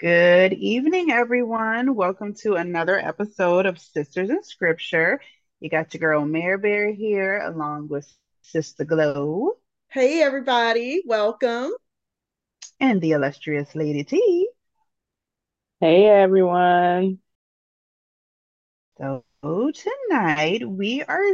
Good evening, everyone. Welcome to another episode of Sisters in Scripture. You got your girl Mayor Bear here, along with Sister Glow. Hey, everybody. Welcome. And the illustrious Lady T. Hey, everyone. So tonight we are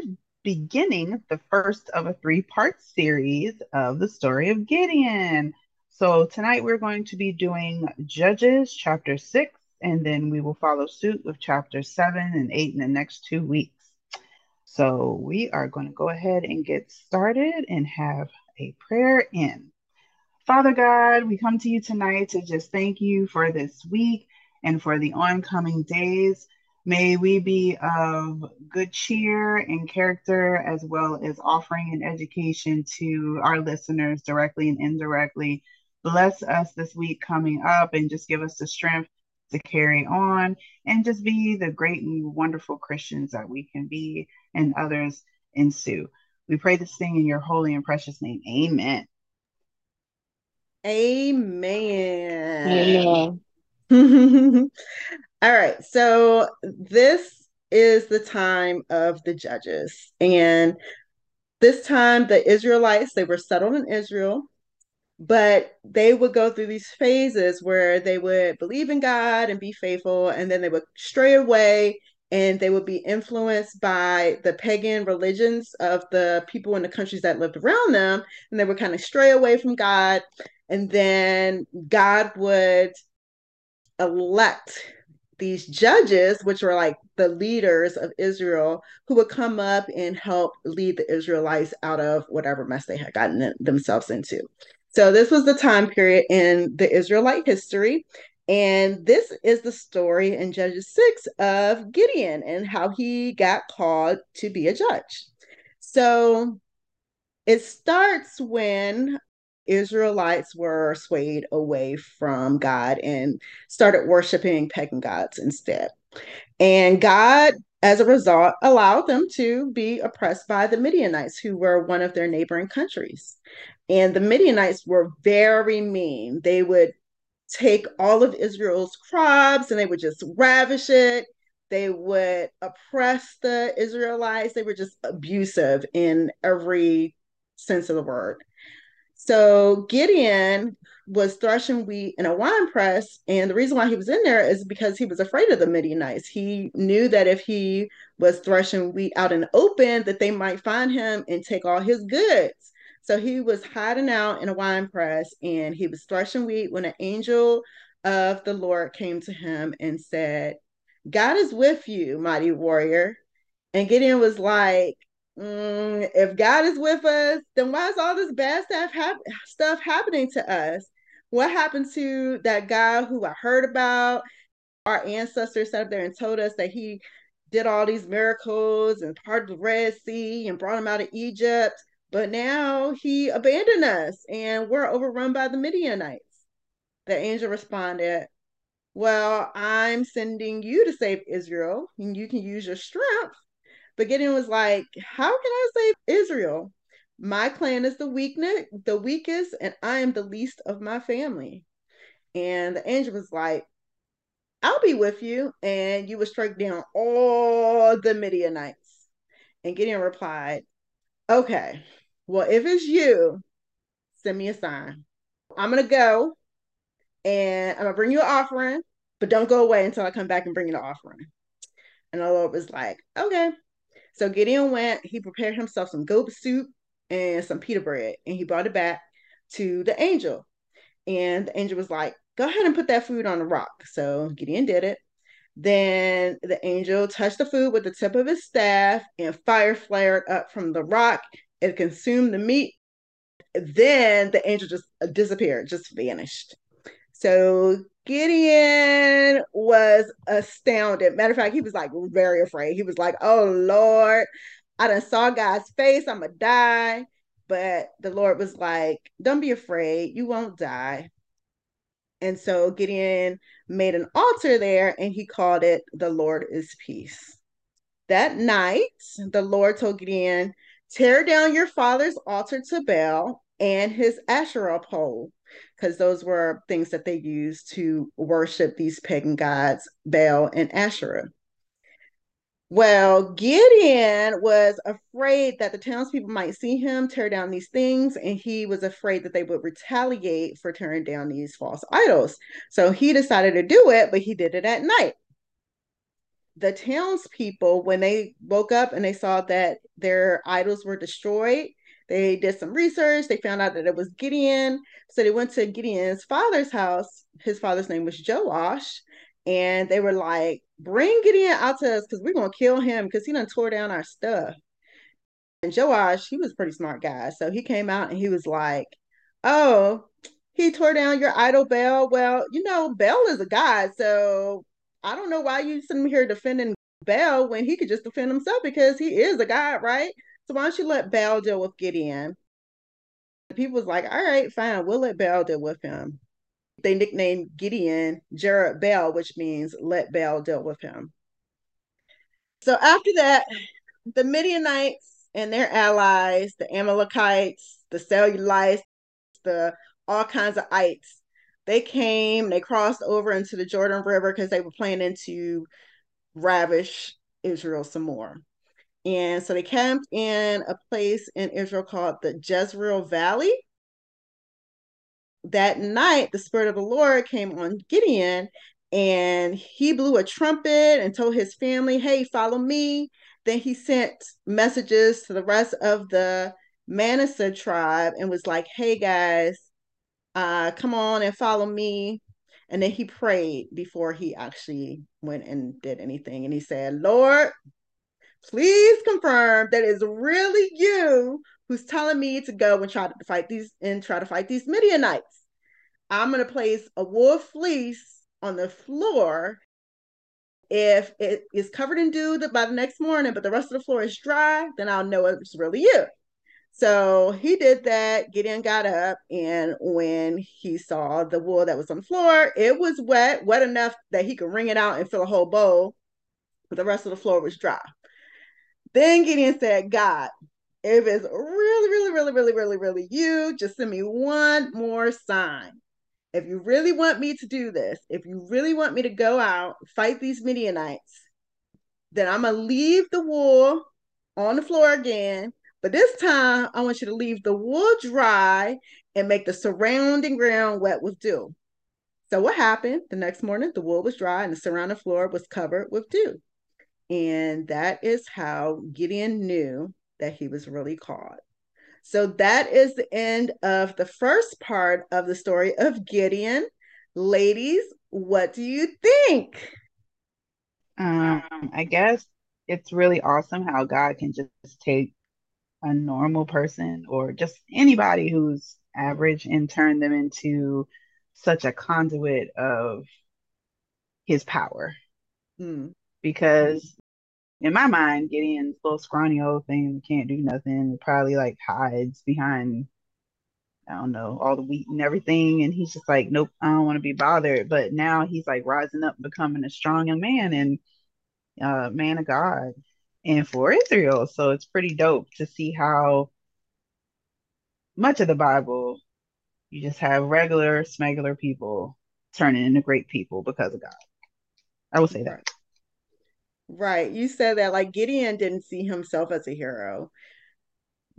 beginning the first of a three-part series of the story of Gideon. So tonight we're going to be doing Judges chapter 6, and then we will follow suit with chapter 7 and 8 in the next 2 weeks. So we are going to go ahead and get started and have a prayer in. Father God, we come to you tonight to just thank you for this week and for the oncoming days. May we be of good cheer and character, as well as offering an education to our listeners directly and indirectly. Bless us this week coming up and just give us the strength to carry on and just be the great and wonderful Christians that we can be and others ensue. We pray this thing in your holy and precious name. Amen. Amen. Amen. All right. So this is the time of the judges. And this time the Israelites, they were settled in Israel. But they would go through these phases where they would believe in God and be faithful, and then they would stray away, and they would be influenced by the pagan religions of the people in the countries that lived around them, and they would kind of stray away from God. And then God would elect these judges, which were like the leaders of Israel, who would come up and help lead the Israelites out of whatever mess they had gotten themselves into. So this was the time period in the Israelite history. And this is the story in Judges 6 of Gideon and how he got called to be a judge. So it starts when Israelites were swayed away from God and started worshiping pagan gods instead. And God, as a result, allowed them to be oppressed by the Midianites, who were one of their neighboring countries. And the Midianites were very mean. They would take all of Israel's crops and they would just ravish it. They would oppress the Israelites. They were just abusive in every sense of the word. So Gideon was threshing wheat in a wine press. And the reason why he was in there is because he was afraid of the Midianites. He knew that if he was threshing wheat out in the open, that they might find him and take all his goods. So he was hiding out in a wine press, and he was threshing wheat when an angel of the Lord came to him and said, "God is with you, mighty warrior." And Gideon was like, if God is with us, then why is all this bad stuff happening to us? What happened to that God who I heard about? Our ancestors sat up there and told us that he did all these miracles and parted the Red Sea and brought him out of Egypt. But now he abandoned us and we're overrun by the Midianites. The angel responded, "Well, I'm sending you to save Israel, and you can use your strength." But Gideon was like, "How can I save Israel? My clan is the weakest, and I am the least of my family." And the angel was like, "I'll be with you, and you will strike down all the Midianites." And Gideon replied, "Okay, well, if it's you, send me a sign. I'm going to go, and I'm going to bring you an offering, but don't go away until I come back and bring you the offering." And the Lord was like, "Okay." So Gideon went, he prepared himself some goat soup and some pita bread, and he brought it back to the angel. And the angel was like, "Go ahead and put that food on the rock." So Gideon did it. Then the angel touched the food with the tip of his staff, and fire flared up from the rock. It consumed the meat. Then the angel just disappeared, just vanished. So Gideon was astounded. Matter of fact, he was like very afraid. He was like, "Oh Lord, I done saw God's face. I'm gonna die." But the Lord was like, "Don't be afraid. You won't die." And so Gideon made an altar there, and he called it "The Lord is Peace." That night, the Lord told Gideon, "Tear down your father's altar to Baal and his Asherah pole because those were things that they used to worship these pagan gods, Baal and Asherah. Well, Gideon was afraid that the townspeople might see him tear down these things, and he was afraid that they would retaliate for tearing down these false idols. So he decided to do it, but he did it at night. The townspeople, when they woke up and they saw that their idols were destroyed, they did some research. They found out that it was Gideon. So they went to Gideon's father's house. His father's name was Joash. And they were like, bring Gideon out to us because we're going to kill him because he done tore down our stuff. And Joash, he was a pretty smart guy. So he came out and he was like, oh, he tore down your idol, Baal. Well, you know, Baal is a god. So I don't know why you sitting here defending Baal when he could just defend himself because he is a god, right? So why don't you let Baal deal with Gideon? The people was like, all right, fine. We'll let Baal deal with him. They nicknamed Gideon Jerubbaal, which means let Baal deal with him. So after that, the Midianites and their allies, the Amalekites, the Cellulites, the all kinds of ites, they came, they crossed over into the Jordan River because they were planning to ravish Israel some more. And so they camped in a place in Israel called the Jezreel Valley. That night, the Spirit of the Lord came on Gideon, and he blew a trumpet and told his family, hey, follow me. Then he sent messages to the rest of the Manasseh tribe and was like, hey, guys, come on and follow me. And then he prayed before he actually went and did anything. And he said, Lord, please confirm that it's really you who's telling me to go and try to fight these Midianites. I'm going to place a wool fleece on the floor. If it is covered in dew by the next morning, but the rest of the floor is dry, then I'll know it's really you. So he did that. Gideon got up, and when he saw the wool that was on the floor, it was wet enough that he could wring it out and fill a whole bowl, but the rest of the floor was dry. Then Gideon said, God, if it's really you, just send me one more sign. If you really want me to do this, if you really want me to go out, fight these Midianites, then I'm going to leave the wool on the floor again. But this time, I want you to leave the wool dry and make the surrounding ground wet with dew. So what happened? The next morning, the wool was dry and the surrounding floor was covered with dew. And that is how Gideon knew that he was really called. So that is the end of the first part of the story of Gideon. Ladies, what do you think? I guess it's really awesome how God can just take a normal person or just anybody who's average and turn them into such a conduit of his power. Because in my mind, Gideon's little scrawny old thing can't do nothing, probably like hides behind, I don't know, all the wheat and everything. And he's just like, nope, I don't want to be bothered. But now he's like rising up, becoming a strong young man and man of God and for Israel. So it's pretty dope to see how much of the Bible you just have regular, smegular people turning into great people because of God. I will say that. Right. You said that like Gideon didn't see himself as a hero.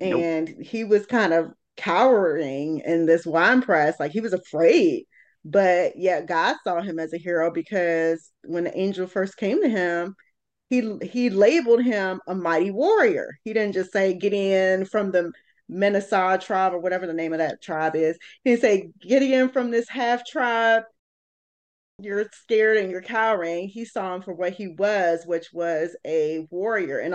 And he was kind of cowering in this wine press. Like he was afraid, but yet God saw him as a hero because when the angel first came to him, he labeled him a mighty warrior. He didn't just say Gideon from the Manasseh tribe or whatever the name of that tribe is. He didn't say Gideon from this half tribe. You're scared and you're cowering. He saw him for what he was, which was a warrior. And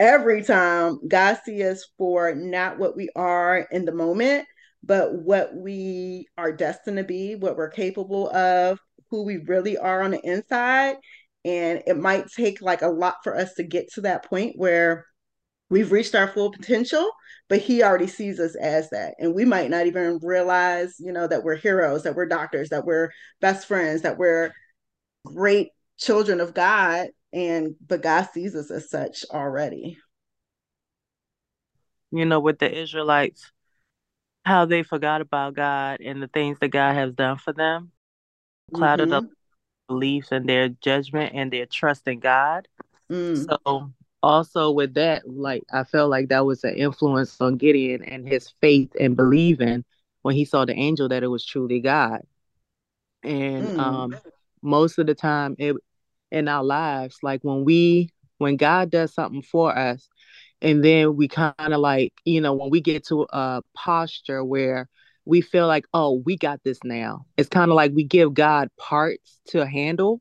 every time God sees us for not what we are in the moment, but what we are destined to be, what we're capable of, who we really are on the inside. And it might take like a lot for us to get to that point where we've reached our full potential, but he already sees us as that. And we might not even realize, that we're heroes, that we're doctors, that we're best friends, that we're great children of God. But God sees us as such already. With the Israelites, How they forgot about God and the things that God has done for them, clouded up beliefs and their judgment and their trust in God. So also with that, like, I felt like that was an influence on Gideon and his faith and believing when he saw the angel that it was truly God. And most of the time in our lives, like when God does something for us, and then we kind of like, you know, when we get to a posture where we feel like, oh, we got this now. It's kind of like we give God parts to handle.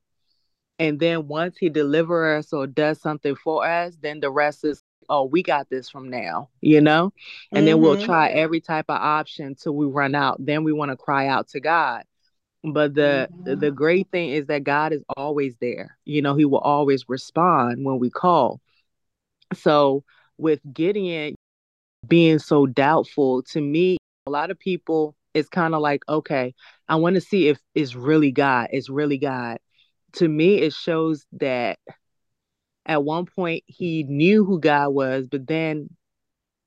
And then once he delivers us or does something for us, then the rest is, oh, we got this from now, you know? And then we'll try every type of option till we run out. Then we want to cry out to God. But the great thing is that God is always there. You know, he will always respond when we call. So with Gideon being so doubtful, to me, a lot of people, it's kind of like, okay, I want to see if it's really God. It's really God. To me, it shows that at one point he knew who God was, but then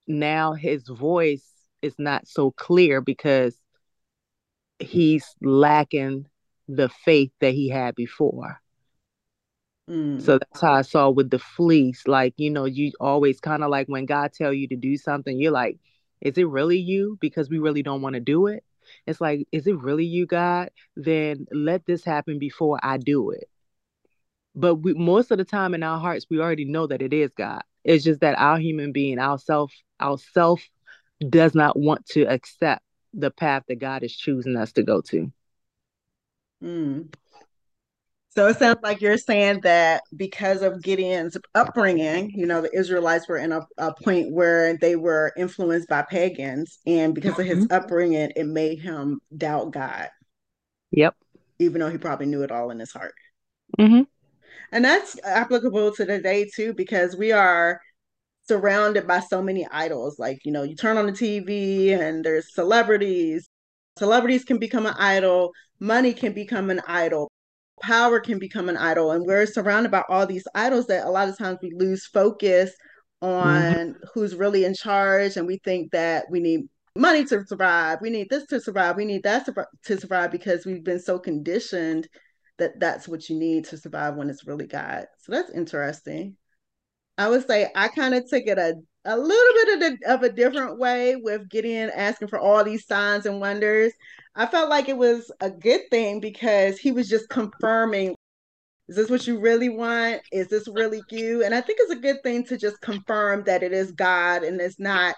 now his voice is not so clear because he's lacking the faith that he had before. So that's how I saw with the fleece. Like, you know, you always kind of like when God tell you to do something, you're like, is it really you? Because we really don't want to do it. It's like, is it really you, God? Then let this happen before I do it. But we, most of the time in our hearts, we already know that it is God. It's just that our human being, our self does not want to accept the path that God is choosing us to go to. So it sounds like you're saying that because of Gideon's upbringing, you know, the Israelites were in a point where they were influenced by pagans. And because of his upbringing, it made him doubt God. Yep. Even though he probably knew it all in his heart. And that's applicable to today, too, because we are surrounded by so many idols. Like, you know, you turn on the TV and there's celebrities. Celebrities can become an idol. Money can become an idol. Power can become an idol, and we're surrounded by all these idols that a lot of times we lose focus on who's really in charge, and we think that we need money to survive, we need this to survive, we need that to survive, because we've been so conditioned that that's what you need to survive when it's really God. So that's interesting. I would say I kind of took it a little bit of a different way with Gideon asking for all these signs and wonders. I felt like it was a good thing because he was just confirming, is this what you really want? Is this really you? And I think it's a good thing to just confirm that it is God and it's not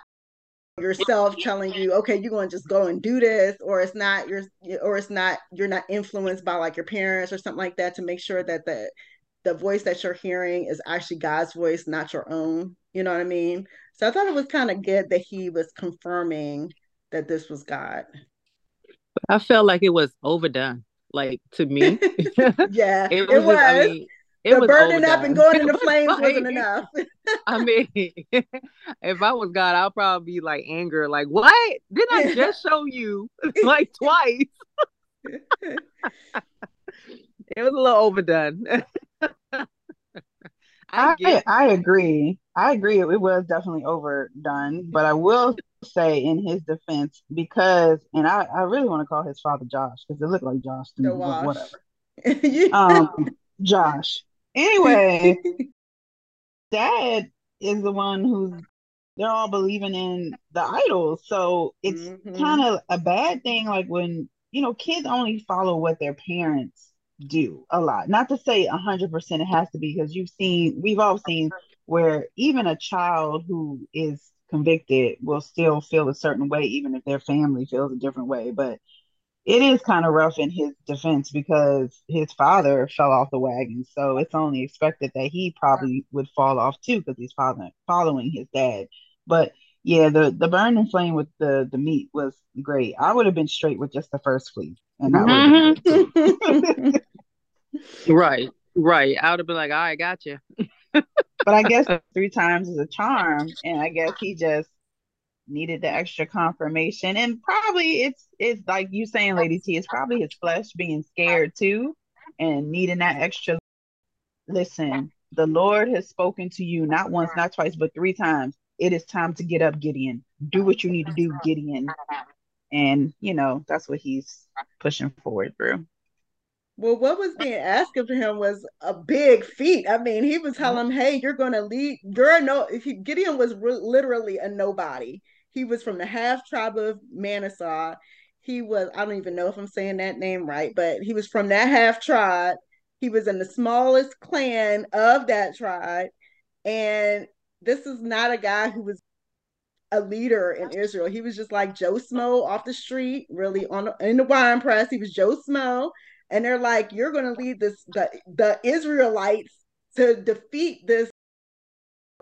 yourself telling you, okay, you're going to just go and do this, or it's not your, or it's not, you're not influenced by like your parents or something like that, to make sure that the voice that you're hearing is actually God's voice, not your own. You know what I mean? So I thought it was kind of good that he was confirming that this was God. I felt like it was overdone. Like, to me, yeah, it was. I mean, it was burning overdone up and going into flames wasn't enough. I mean, if I was God, I'd probably be like anger, like, what? Didn't I just show you like twice? It was a little overdone. I agree. I agree. It was definitely overdone, but I will say in his defense, because, and I really want to call his father Josh, because it looked like Josh to me, but whatever. Josh. Anyway, Dad is the one who's, they're all believing in the idols. So it's kind of a bad thing. Like when, you know, kids only follow what their parents do a lot. Not to say 100% it has to be, because we've all seen where even a child who is convicted will still feel a certain way, even if their family feels a different way. But it is kind of rough in his defense because his father fell off the wagon. So it's only expected that he probably would fall off too, because he's following his dad. But yeah, the burning flame with the meat was great. I would have been straight with just the first flea. And that would Right. I would have been like, all right, gotcha. But I guess 3 times is a charm, and I guess he just needed the extra confirmation. And probably it's like you saying, Lady T, it's probably his flesh being scared too, and needing that extra. Listen, the Lord has spoken to you not once, not twice, but 3 times. it is time to get up, Gideon. Do what you need to do, Gideon. And, you know, that's what he's pushing forward through. Well, what was being asked of him was a big feat. I mean, he was telling him, hey, you're going to lead. Gideon was literally a nobody. He was from the half tribe of Manasseh. He was, I don't even know if I'm saying that name right, but he was from that half tribe. He was in the smallest clan of that tribe. And this is not a guy who was a leader in Israel. He was just like Joe Smo off the street, really in the wine press. He was Joe Smo. And they're like, you're going to lead the Israelites to defeat this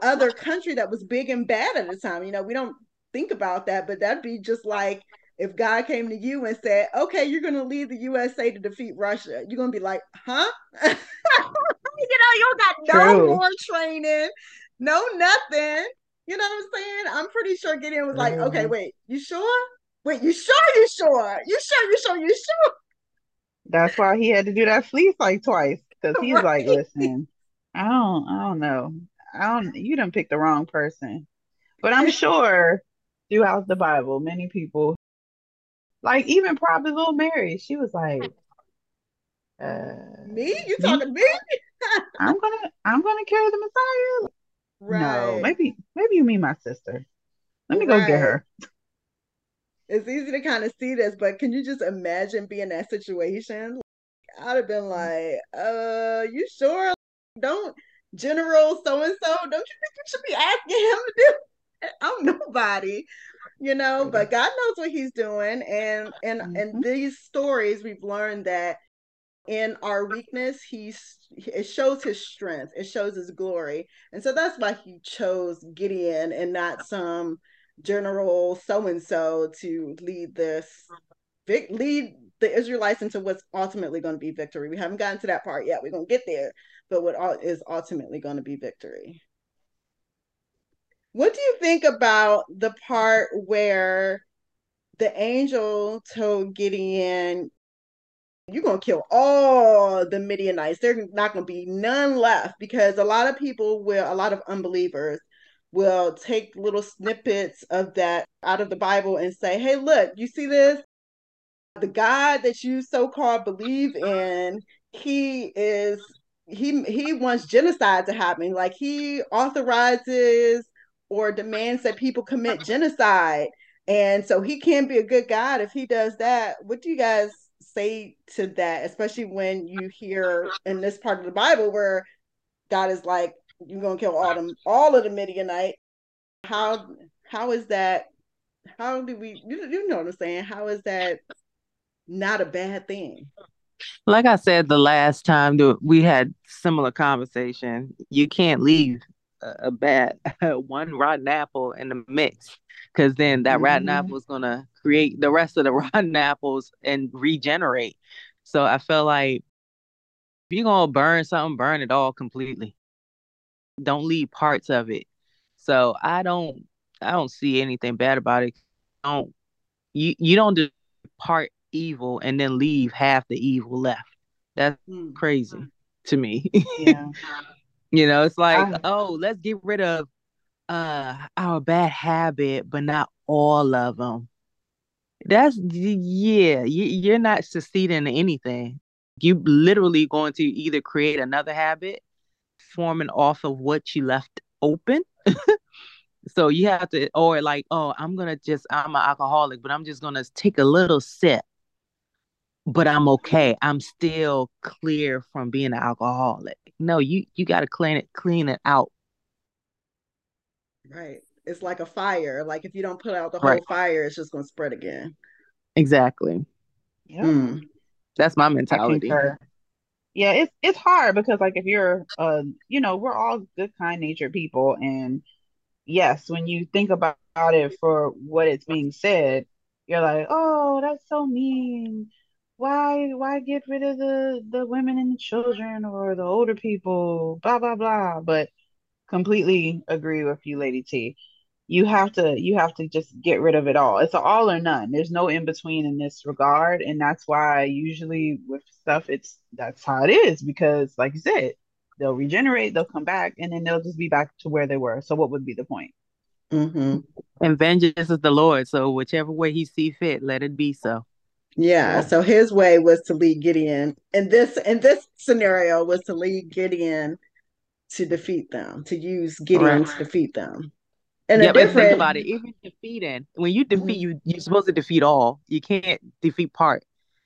other country that was big and bad at the time. You know, we don't think about that, but that'd be just like if God came to you and said, okay, you're going to lead the USA to defeat Russia. You're going to be like, huh? You know, you got no war training, no nothing. You know what I'm saying? I'm pretty sure Gideon was like, okay, wait, you sure? Wait, you sure? You sure? You sure? You sure? You sure? That's why he had to do that fleece like twice, because he's right. Like, listen, I don't know, you done picked the wrong person. But I'm sure throughout the Bible, many people, like even probably little Mary, she was like, me? You talking to me? I'm gonna carry the Messiah. Right. No, maybe you mean my sister. Let me go get her. It's easy to kind of see this, but can you just imagine being in that situation? I'd have been like, you sure? Don't General so-and-so, don't you think you should be asking him to do it? I'm nobody, you know, but God knows what he's doing. And in these stories, we've learned that in our weakness, it shows his strength. It shows his glory. And so that's why he chose Gideon and not some General so-and-so to lead the Israelites into what's ultimately going to be victory. We haven't gotten to that part yet. We're going to get there, but what is ultimately going to be victory. What do you think about the part where the angel told Gideon, you're going to kill all the Midianites. There's not going to be none left, because a lot of unbelievers will take little snippets of that out of the Bible and say, hey, look, you see this? The God that you so-called believe in, he wants genocide to happen. Like, he authorizes or demands that people commit genocide. And so he can't be a good God if he does that. What do you guys say to that? Especially when you hear in this part of the Bible where God is like, you're gonna kill all of the Midianites. How is that? How do we? You know what I'm saying? How is that not a bad thing? Like I said the last time we had similar conversation, you can't leave a bad one rotten apple in the mix, because then that rotten apple is gonna create the rest of the rotten apples and regenerate. So I feel like if you're gonna burn something, burn it all completely. Don't leave parts of it. So I don't see anything bad about it. You don't do part evil and then leave half the evil left. That's crazy to me. Yeah. You know, it's like, let's get rid of our bad habit, but not all of them. That's you're not succeeding in anything. You literally going to either create another habit forming off of what you left open. So you have to, or like, I'm an alcoholic, but I'm just going to take a little sip, but I'm okay. I'm still clear from being an alcoholic. No, you got to clean it out. Right. It's like a fire. Like if you don't put out the whole fire, it's just going to spread again. Exactly. Yeah. That's my mentality. Yeah, it's hard because, like, if you're, you know, we're all good, kind-natured people. And yes, when you think about it for what it's being said, you're like, oh, that's so mean. Why get rid of the women and the children or the older people, blah, blah, blah. But completely agree with you, Lady T. You have to just get rid of it all. It's an all or none. There's no in between in this regard. And that's why usually with stuff, that's how it is, because like you said, they'll regenerate, they'll come back, and then they'll just be back to where they were. So what would be the point? Mm-hmm. And vengeance is the Lord. So whichever way he sees fit, let it be so. Yeah. So his way was to lead Gideon. And this scenario was to lead Gideon to defeat them, to use Gideon to defeat them. And think about it, even defeating, when you defeat, you're supposed to defeat all. You can't defeat part.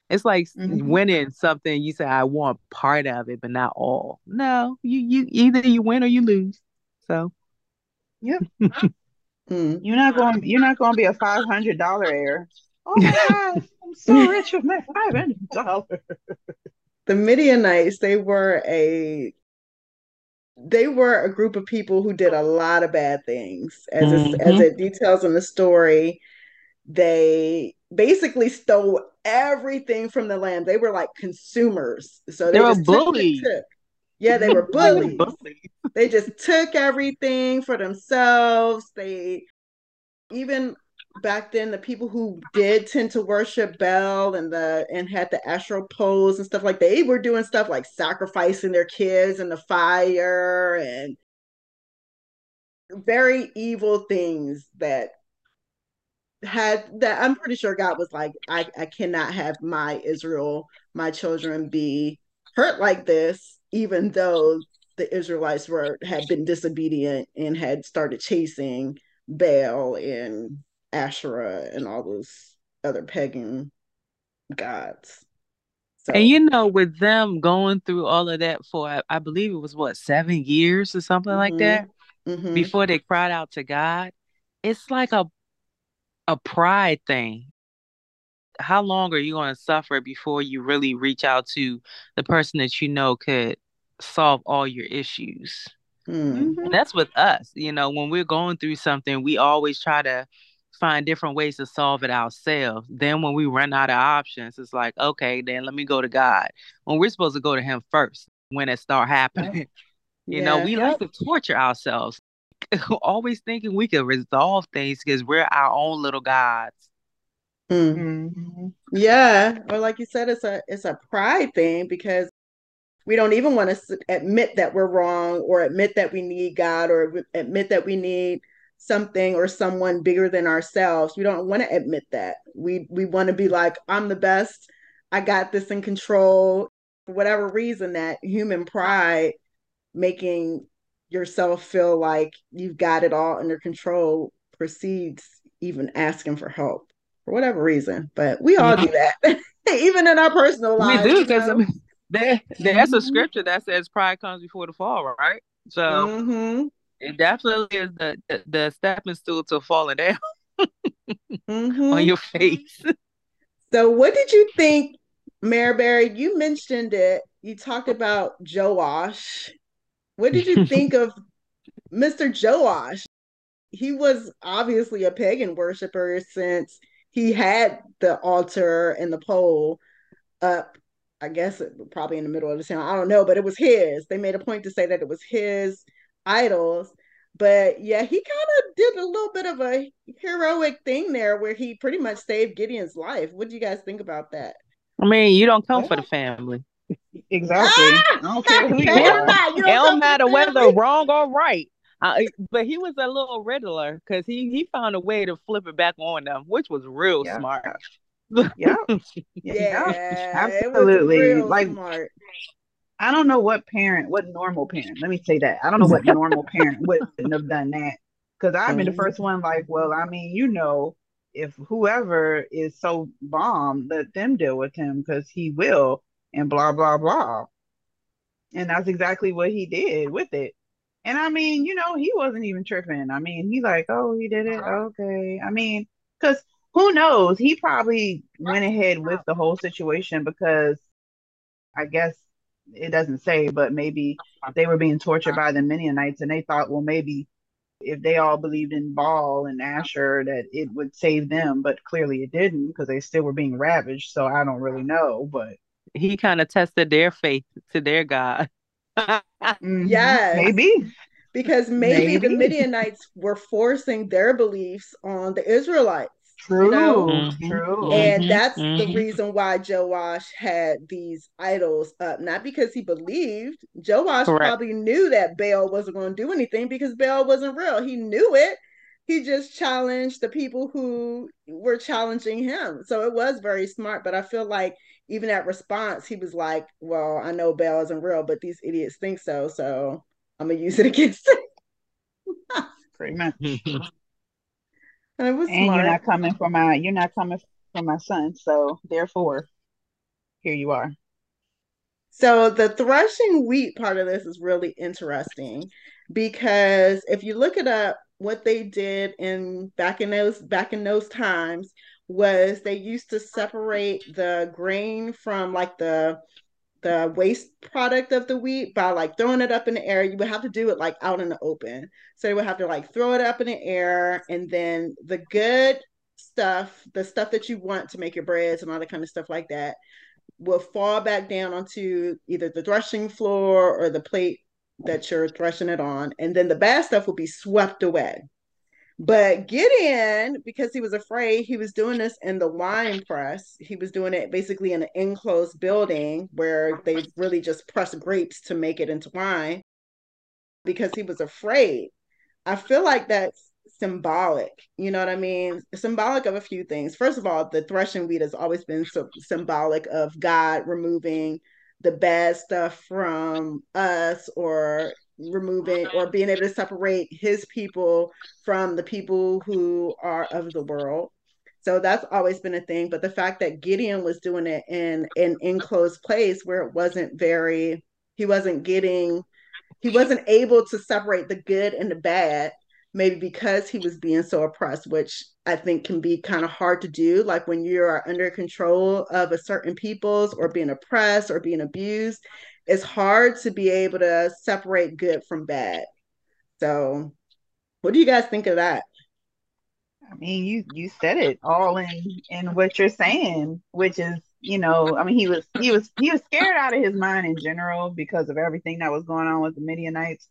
It's like winning something. You say, I want part of it, but not all. No, you either you win or you lose. So, yep. You're not going to be a $500 heir. Oh my gosh, I'm so rich with my $500. The Midianites, they were a group of people who did a lot of bad things, as it details in the story. They basically stole everything from the land. They were like consumers, so they were bullies. Yeah, they were bullies. They just took everything for themselves. They even back then, the people who did tend to worship Baal and had the Asherah poles and stuff, like they were doing stuff like sacrificing their kids in the fire and very evil things that I'm pretty sure God was like, I cannot have my Israel, my children be hurt like this, even though the Israelites had been disobedient and had started chasing Baal and Asherah and all those other pagan gods. So. And with them going through all of that for, I believe it was 7 years or something like that, before they cried out to God, it's like a pride thing. How long are you going to suffer before you really reach out to the person that you know could solve all your issues? And that's with us. When we're going through something, we always try to find different ways to solve it ourselves. Then when we run out of options, it's like, okay, then let me go to God. When we're supposed to go to him first when it starts happening. We like to torture ourselves, always thinking we can resolve things because we're our own little gods. Yeah. Or like you said, it's a pride thing because we don't even want to admit that we're wrong or admit that we need God or admit that we need something or someone bigger than ourselves. We don't want to admit that. We want to be like, I'm the best. I got this in control. For whatever reason, that human pride making yourself feel like you've got it all under control precedes even asking for help for whatever reason. But we all do that, even in our personal lives. We do, because there's a scripture that says pride comes before the fall, right? So it definitely is the stepping stool to falling down on your face. So what did you think, Mayor Barry? You mentioned it. You talked about Joash. What did you think of Mr. Joash? He was obviously a pagan worshiper since he had the altar and the pole up. I guess it probably in the middle of the town. I don't know, but it was his. They made a point to say that it was his idols. But yeah, he kind of did a little bit of a heroic thing there where he pretty much saved Gideon's life. What do you guys think about that? I mean, you don't come for the family. Exactly. Ah! I don't care who you are. It don't matter whether wrong or right. But he was a little riddler because he found a way to flip it back on them, which was real smart. Yeah, absolutely. It was real smart. I don't know what normal parent wouldn't have done that. Because I've been the first one like, well, I mean, if whoever is so bomb, let them deal with him because he will. And blah, blah, blah. And that's exactly what he did with it. And I mean, he wasn't even tripping. I mean, he's like, oh, he did it. Okay. I mean, because who knows? He probably went ahead with the whole situation because I guess it doesn't say, but maybe they were being tortured by the Midianites and they thought, well, maybe if they all believed in Baal and Asher, that it would save them. But clearly it didn't because they still were being ravaged. So I don't really know, but. He kind of tested their faith to their God. Yes. Maybe. Because maybe the Midianites were forcing their beliefs on the Israelites. True. True. And that's the reason why Joash had these idols up. Not because he believed. Joash probably knew that Baal wasn't going to do anything because Baal wasn't real. He knew it. he just challenged the people who were challenging him. So it was very smart, but I feel like even that response, he was like, well, I know Baal isn't real, but these idiots think so. So I'm going to use it against him. Pretty much. And it was and smart. You're not coming for my son. So therefore, here you are. So the threshing wheat part of this is really interesting, because if you look it up, what they did back in those times was they used to separate the grain from like the waste product of the wheat by like throwing it up in the air. You would have to do it like out in the open. So they would have to like throw it up in the air, and then the good stuff, the stuff that you want to make your breads and all that kind of stuff like that, will fall back down onto either the threshing floor or the plate that you're threshing it on. And then the bad stuff will be swept away. But Gideon, because he was afraid, he was doing this in the wine press. He was doing it basically in an enclosed building where they really just press grapes to make it into wine, because he was afraid. I feel like that's symbolic, you know what I mean? Symbolic of a few things. First of all, the threshing wheat has always been so symbolic of God removing the bad stuff from us, or removing or being able to separate his people from the people who are of the world. So that's always been a thing. But the fact that Gideon was doing it in an enclosed place where it wasn't very, he wasn't able to separate the good and the bad, maybe because he was being so oppressed, which I think can be kind of hard to do. Like when you are under control of a certain peoples or being oppressed or being abused, it's hard to be able to separate good from bad. So what do you guys think of that? I mean, you said it all in what you're saying, which is, you know, I mean, he was scared out of his mind in general because of everything that was going on with the Midianites,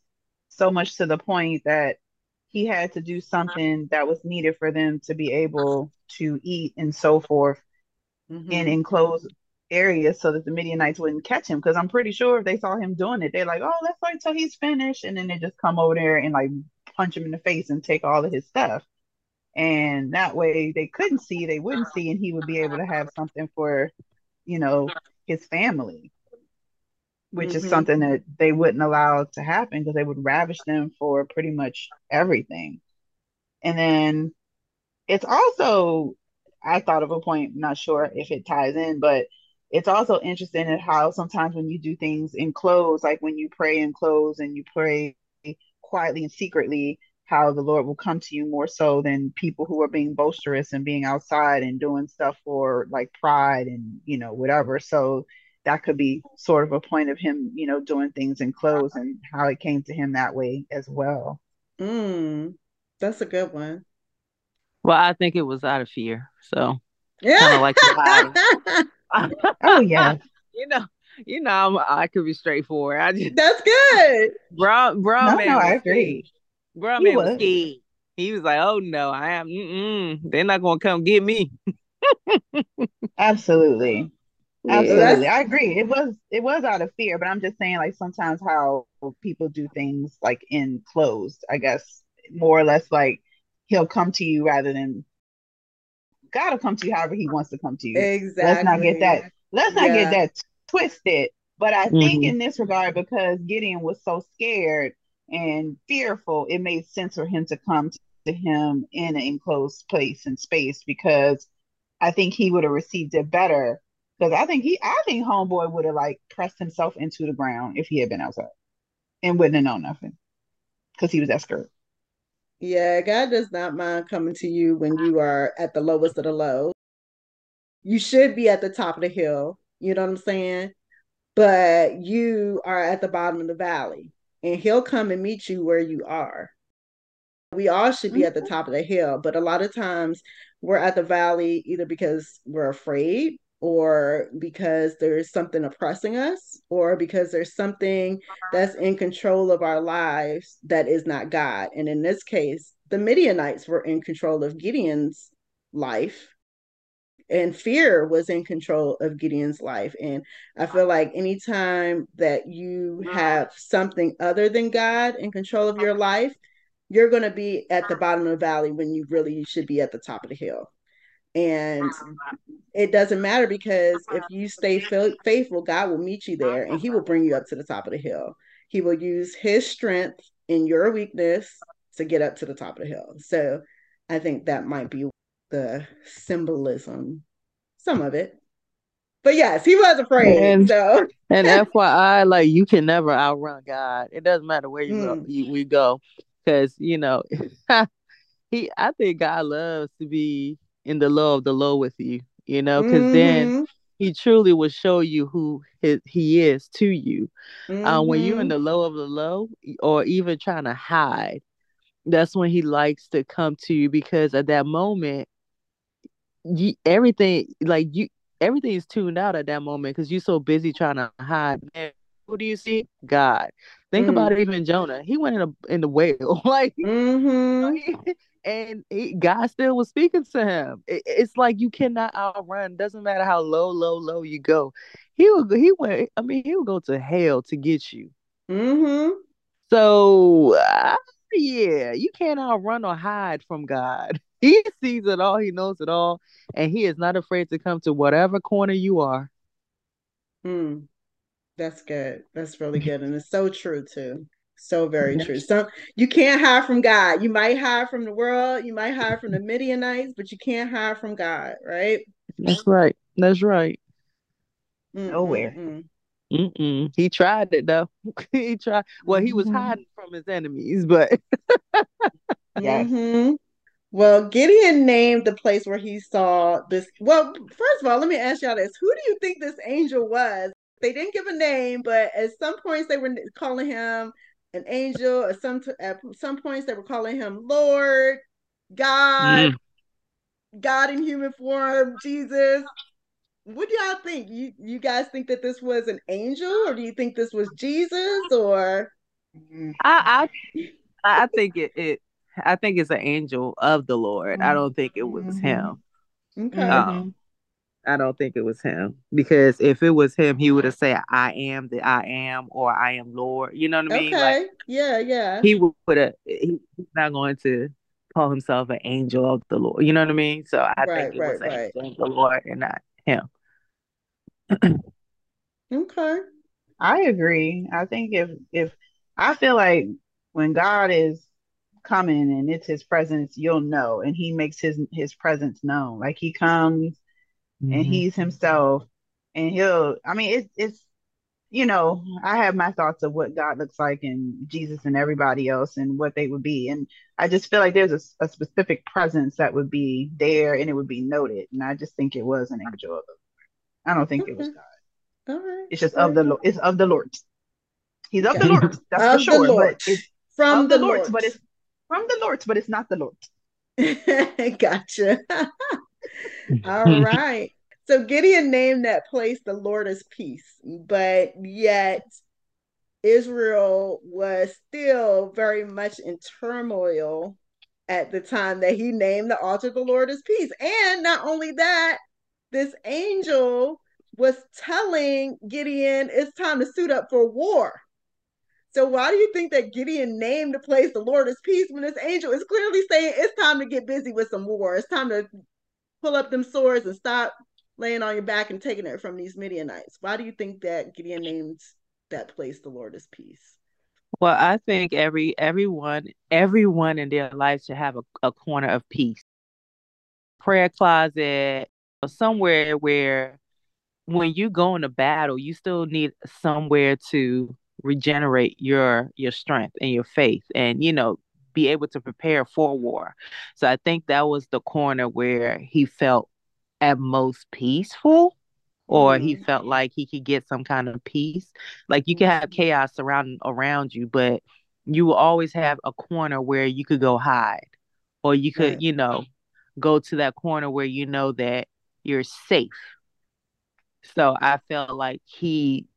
so much to the point that he had to do something that was needed for them to be able to eat and so forth in enclosed areas so that the Midianites wouldn't catch him. Because I'm pretty sure if they saw him doing it, they're like, oh, let's wait till he's finished. And then they just come over there and like punch him in the face and take all of his stuff. And that way they wouldn't see, and he would be able to have something for, you know, his family, which is something that they wouldn't allow to happen, because they would ravish them for pretty much everything. And then it's also, I thought of a point, not sure if it ties in, but it's also interesting at how sometimes when you do things in clothes, like when you pray in clothes and you pray quietly and secretly, how the Lord will come to you more so than people who are being boisterous and being outside and doing stuff for like pride and, you know, whatever. So that could be sort of a point of him, you know, doing things in clothes and how it came to him that way as well. That's a good one. Well, I think it was out of fear. So yeah, kind of like oh yeah, you know, I could be straightforward. That's good. Bro, I agree. Bro, man was scared. He was like, "Oh no, I am. They're not gonna come get me." Absolutely. Absolutely, I agree. It was out of fear, but I'm just saying, like sometimes how people do things like in closed, I guess more or less like he'll come to you rather than God will come to you however he wants to come to you. Exactly. Let's not get that twisted. But I think in this regard, because Gideon was so scared and fearful, it made sense for him to come to him in an enclosed place and space, because I think he would have received it better. Because I think homeboy would have like pressed himself into the ground if he had been outside and wouldn't have known nothing, because he was that scared. Yeah, God does not mind coming to you when you are at the lowest of the low. You should be at the top of the hill, you know what I'm saying? But you are at the bottom of the valley, and he'll come and meet you where you are. We all should be at the top of the hill, but a lot of times we're at the valley either because we're afraid, or because there's something oppressing us, or because there's something that's in control of our lives that is not God. And in this case, the Midianites were in control of Gideon's life, and fear was in control of Gideon's life. And I feel like anytime that you have something other than God in control of your life, you're going to be at the bottom of the valley when you really should be at the top of the hill. And it doesn't matter, because if you stay faithful, God will meet you there and he will bring you up to the top of the hill. He will use his strength in your weakness to get up to the top of the hill. So I think that might be the symbolism, some of it. But yes, he was afraid. And FYI, like, you can never outrun God. It doesn't matter where you we go, because, you know, I think God loves to be in the low of the low with you, you know, because then he truly will show you who he is to you. When you're in the low of the low, or even trying to hide, that's when he likes to come to you, because at that moment, everything is tuned out at that moment, because you're so busy trying to hide. And who do you see? God. Think about it. Even Jonah, he went in the whale, like, God still was speaking to him. It's like you cannot outrun. Doesn't matter how low you go. He will go to hell to get you. So you can't outrun or hide from God. He sees it all. He knows it all. And he is not afraid to come to whatever corner you are. That's good. That's really good. And it's so true, too. So very true. So you can't hide from God. You might hide from the world. You might hide from the Midianites, but you can't hide from God, right? That's right. Nowhere. He tried it, though. He tried. Well, he was hiding from his enemies, but... Yes. Well, Gideon named the place where he saw this. Well, first of all, let me ask y'all this. Who do you think this angel was? They didn't give a name, but at some points they were calling him an angel. At some points they were calling him Lord, God, God in human form, Jesus. What do y'all think? You guys think that this was an angel, or do you think this was Jesus? Or I think I think it's an angel of the Lord. I don't think it was him. Okay. I don't think it was him, because if it was him, he would have said, "I am the I am," or "I am Lord." You know what I mean? Okay. Like, yeah. He would have. He's not going to call himself an angel of the Lord. You know what I mean? So I think it was an angel of the Lord and not him. Okay. I agree. I think if I feel like when God is coming and it's his presence, you'll know, and he makes his presence known. Like, he comes and he's himself, and it's you know, I have my thoughts of what God looks like, and Jesus and everybody else, and what they would be, and I just feel like there's a specific presence that would be there, and it would be noted, and I just think it was an angel. I don't think it was God. All right. It's just of the Lord. It's of the Lord. He's of the Lord. That's of for sure. But it's from the Lord. But it's from the Lord, but it's not the Lord. Gotcha. All right. So Gideon named that place the Lord is Peace, but yet Israel was still very much in turmoil at the time that he named the altar the Lord is Peace. And not only that, this angel was telling Gideon, it's time to suit up for war. So why do you think that Gideon named the place the Lord is Peace when this angel is clearly saying it's time to get busy with some war? It's time to pull up them swords and stop laying on your back and taking it from these Midianites. Why do you think that Gideon named that place the Lord is Peace? Well, I think everyone in their life should have a corner of peace. Prayer closet, or somewhere where when you go into battle, you still need somewhere to regenerate your strength and your faith, and, you know, be able to prepare for war. So I think that was the corner where he felt at most peaceful, or he felt like he could get some kind of peace. Like, you can have chaos surrounding around you, but you will always have a corner where you could go hide, or you could, you know, go to that corner where you know that you're safe. So I felt like he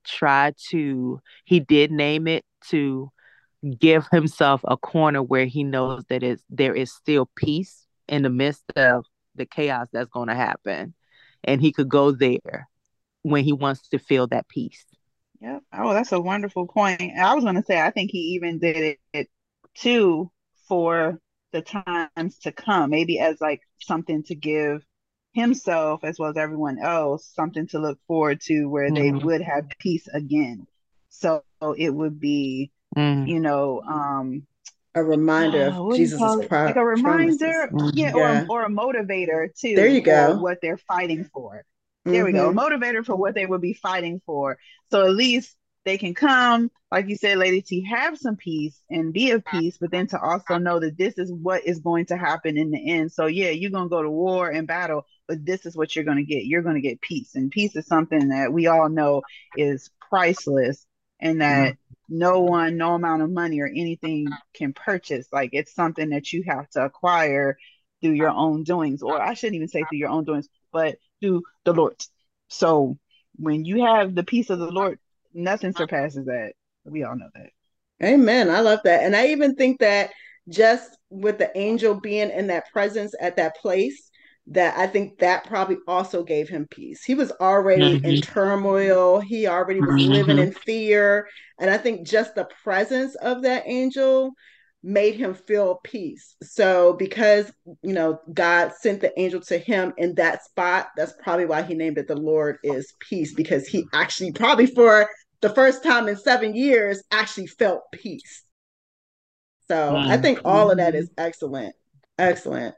did name it to give himself a corner where he knows that there is still peace in the midst of the chaos that's going to happen. And he could go there when he wants to feel that peace. Yep. Oh, that's a wonderful point. I was going to say, I think he even did it too for the times to come, maybe as like something to give himself as well as everyone else something to look forward to, where they would have peace again. So it would be, you know, a reminder of Jesus' like a reminder, or a motivator too. There you go. What they're fighting for. There we go. A motivator for what they would be fighting for. So at least they can come, like you said, Lady T, have some peace and be of peace, but then to also know that this is what is going to happen in the end. So yeah, you're going to go to war and battle, but this is what you're going to get. You're going to get peace. And peace is something that we all know is priceless, and that no amount of money or anything can purchase. Like, it's something that you have to acquire through your own doings, or I shouldn't even say through your own doings, but through the Lord. So when you have the peace of the Lord, nothing surpasses that. We all know that. Amen. I love that. And I even think that just with the angel being in that presence at that place, that I think that probably also gave him peace. He was already in turmoil. He already was living in fear. And I think just the presence of that angel made him feel peace. So because, you know, God sent the angel to him in that spot, that's probably why he named it the Lord is Peace, because he actually probably for the first time in 7 years actually felt peace. So I think all of that is excellent. Excellent.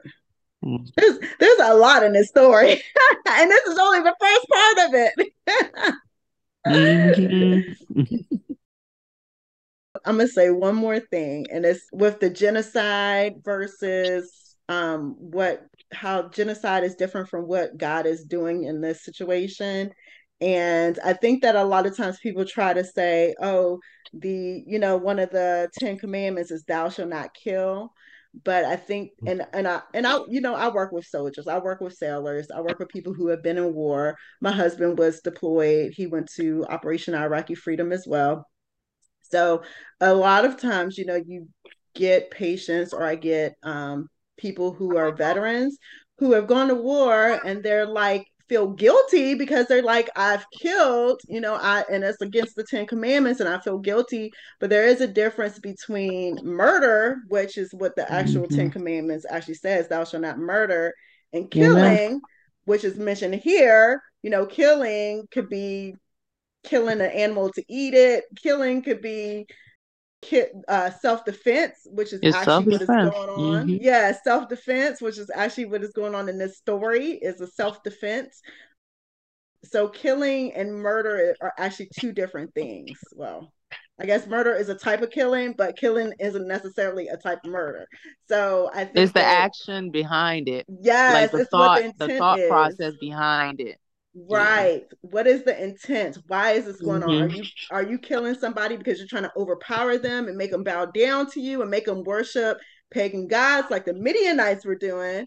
There's a lot in this story. And this is only the first part of it. I'm going to say one more thing, and it's with the genocide versus how genocide is different from what God is doing in this situation. And I think that a lot of times people try to say, one of the 10 commandments is thou shalt not kill. But I think, I work with soldiers, I work with sailors, I work with people who have been in war. My husband was deployed. He went to Operation Iraqi Freedom as well. So a lot of times, you know, you get patients, or I get people who are veterans who have gone to war, and they're like, feel guilty because they're like, I've killed, and it's against the 10 commandments and I feel guilty. But there is a difference between murder, which is what the actual 10 commandments actually says, thou shalt not murder, and killing, which is mentioned here. You know, killing could be killing an animal to eat it. Killing could be self-defense, which is actually what is going on. Yeah, self-defense, which is actually what is going on in this story, is a self-defense. So killing and murder are actually two different things. Well, I guess murder is a type of killing, but killing isn't necessarily a type of murder. So I think it's the action behind it. Yes, like the thought process behind it. Right. Yeah. What is the intent? Why is this going on? Are you killing somebody because you're trying to overpower them and make them bow down to you and make them worship pagan gods like the Midianites were doing?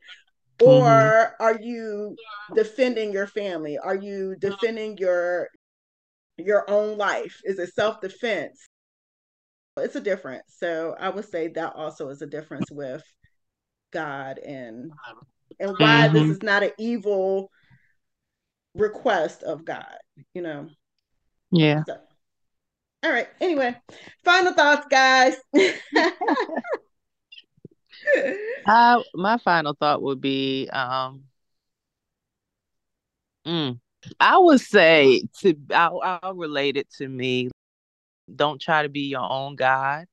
Or are you defending your family? Are you defending your own life? Is it self-defense? It's a difference. So I would say that also is a difference with God and why this is not an evil request of God, you know. Yeah. So. All right. Anyway, final thoughts, guys. My final thought would be, I would say I'll relate it to me. Don't try to be your own God.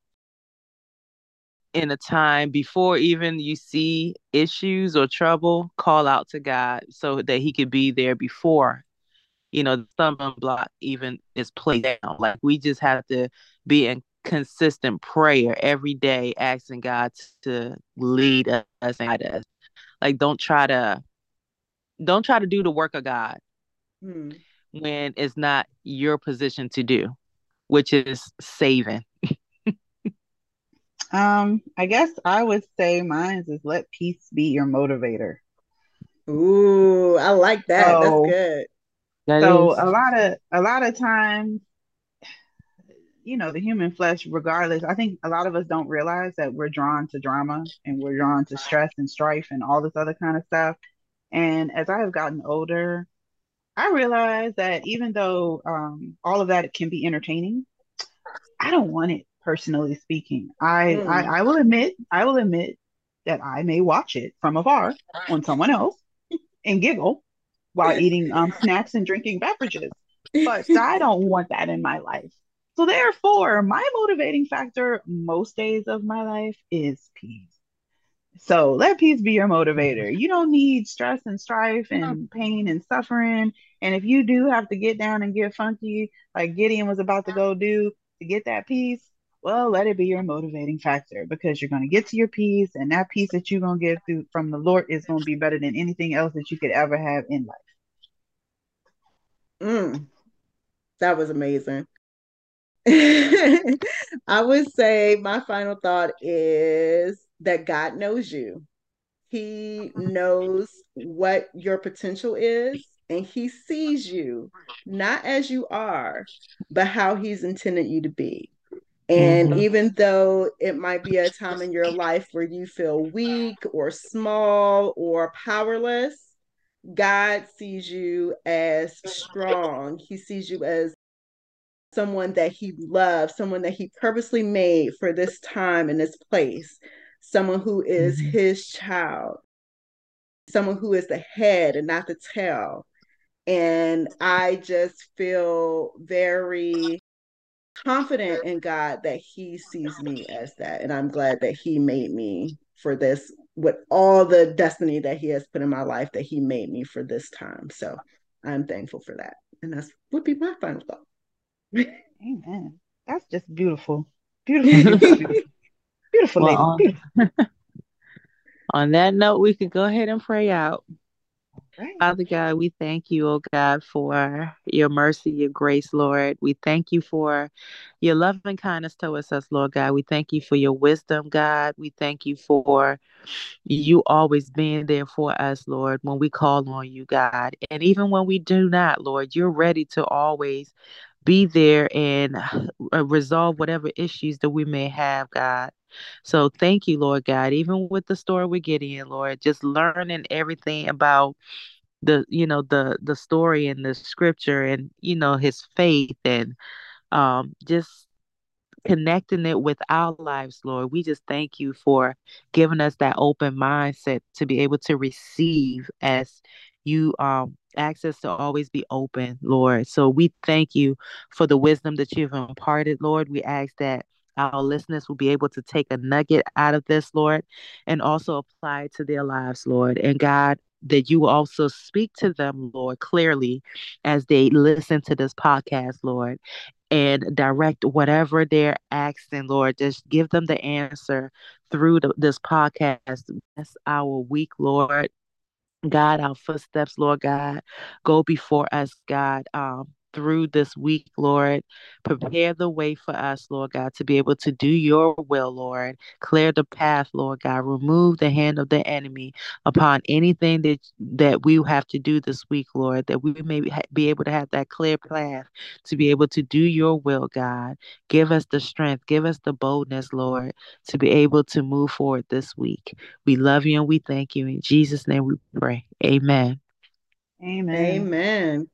In a time before even you see issues or trouble, call out to God so that he could be there before, the stumbling block even is played down. Like, we just have to be in consistent prayer every day, asking God to lead us and guide us. Like, don't try to do the work of God when it's not your position to do, which is saving. I guess I would say mine is let peace be your motivator. Ooh, I like that. So, that's good. A lot of times, the human flesh, regardless, I think a lot of us don't realize that we're drawn to drama and we're drawn to stress and strife and all this other kind of stuff. And as I have gotten older, I realize that even though all of that can be entertaining, I don't want it. personally speaking. I will admit that I may watch it from afar on someone else and giggle while eating snacks and drinking beverages. But I don't want that in my life. So therefore, my motivating factor most days of my life is peace. So let peace be your motivator. You don't need stress and strife and pain and suffering. And if you do have to get down and get funky, like Gideon was about to go do to get that peace, well, let it be your motivating factor, because you're going to get to your peace, and that peace that you're going to get through from the Lord is going to be better than anything else that you could ever have in life. That was amazing. I would say my final thought is that God knows you. He knows what your potential is, and he sees you not as you are, but how he's intended you to be. And even though it might be a time in your life where you feel weak or small or powerless, God sees you as strong. He sees you as someone that he loves, someone that he purposely made for this time and this place, someone who is his child, someone who is the head and not the tail. And I just feel very confident in God that he sees me as that. And I'm glad that he made me for this, with all the destiny that he has put in my life, that he made me for this time. So I'm thankful for that. And that would be my final thought. Amen. That's just beautiful. Beautiful lady. Well, on that note, we could go ahead and pray out. Right. Father God, we thank you, oh God, for your mercy, your grace, Lord. We thank you for your love and kindness towards us, Lord God. We thank you for your wisdom, God. We thank you for you always being there for us, Lord, when we call on you, God. And even when we do not, Lord, you're ready to always be there and resolve whatever issues that we may have, God. So thank you, Lord God, even with the story we're getting in, Lord, just learning everything about the story and the scripture and, his faith and just connecting it with our lives, Lord. We just thank you for giving us that open mindset to be able to receive as you access to always be open, Lord. So we thank you for the wisdom that you've imparted, Lord. We ask that our listeners will be able to take a nugget out of this, Lord, and also apply it to their lives, Lord. And God, that you will also speak to them, Lord, clearly as they listen to this podcast, Lord, and direct whatever they're asking, Lord. Just give them the answer through this podcast. That's our week, Lord. God, our footsteps, Lord God, go before us, God, through this week, Lord. Prepare the way for us, Lord God, to be able to do your will, Lord. Clear the path, Lord God. Remove the hand of the enemy upon anything that we have to do this week, Lord, that we may be able to have that clear path to be able to do your will, God. Give us the strength. Give us the boldness, Lord, to be able to move forward this week. We love you and we thank you. In Jesus' name we pray. Amen. Amen. Amen.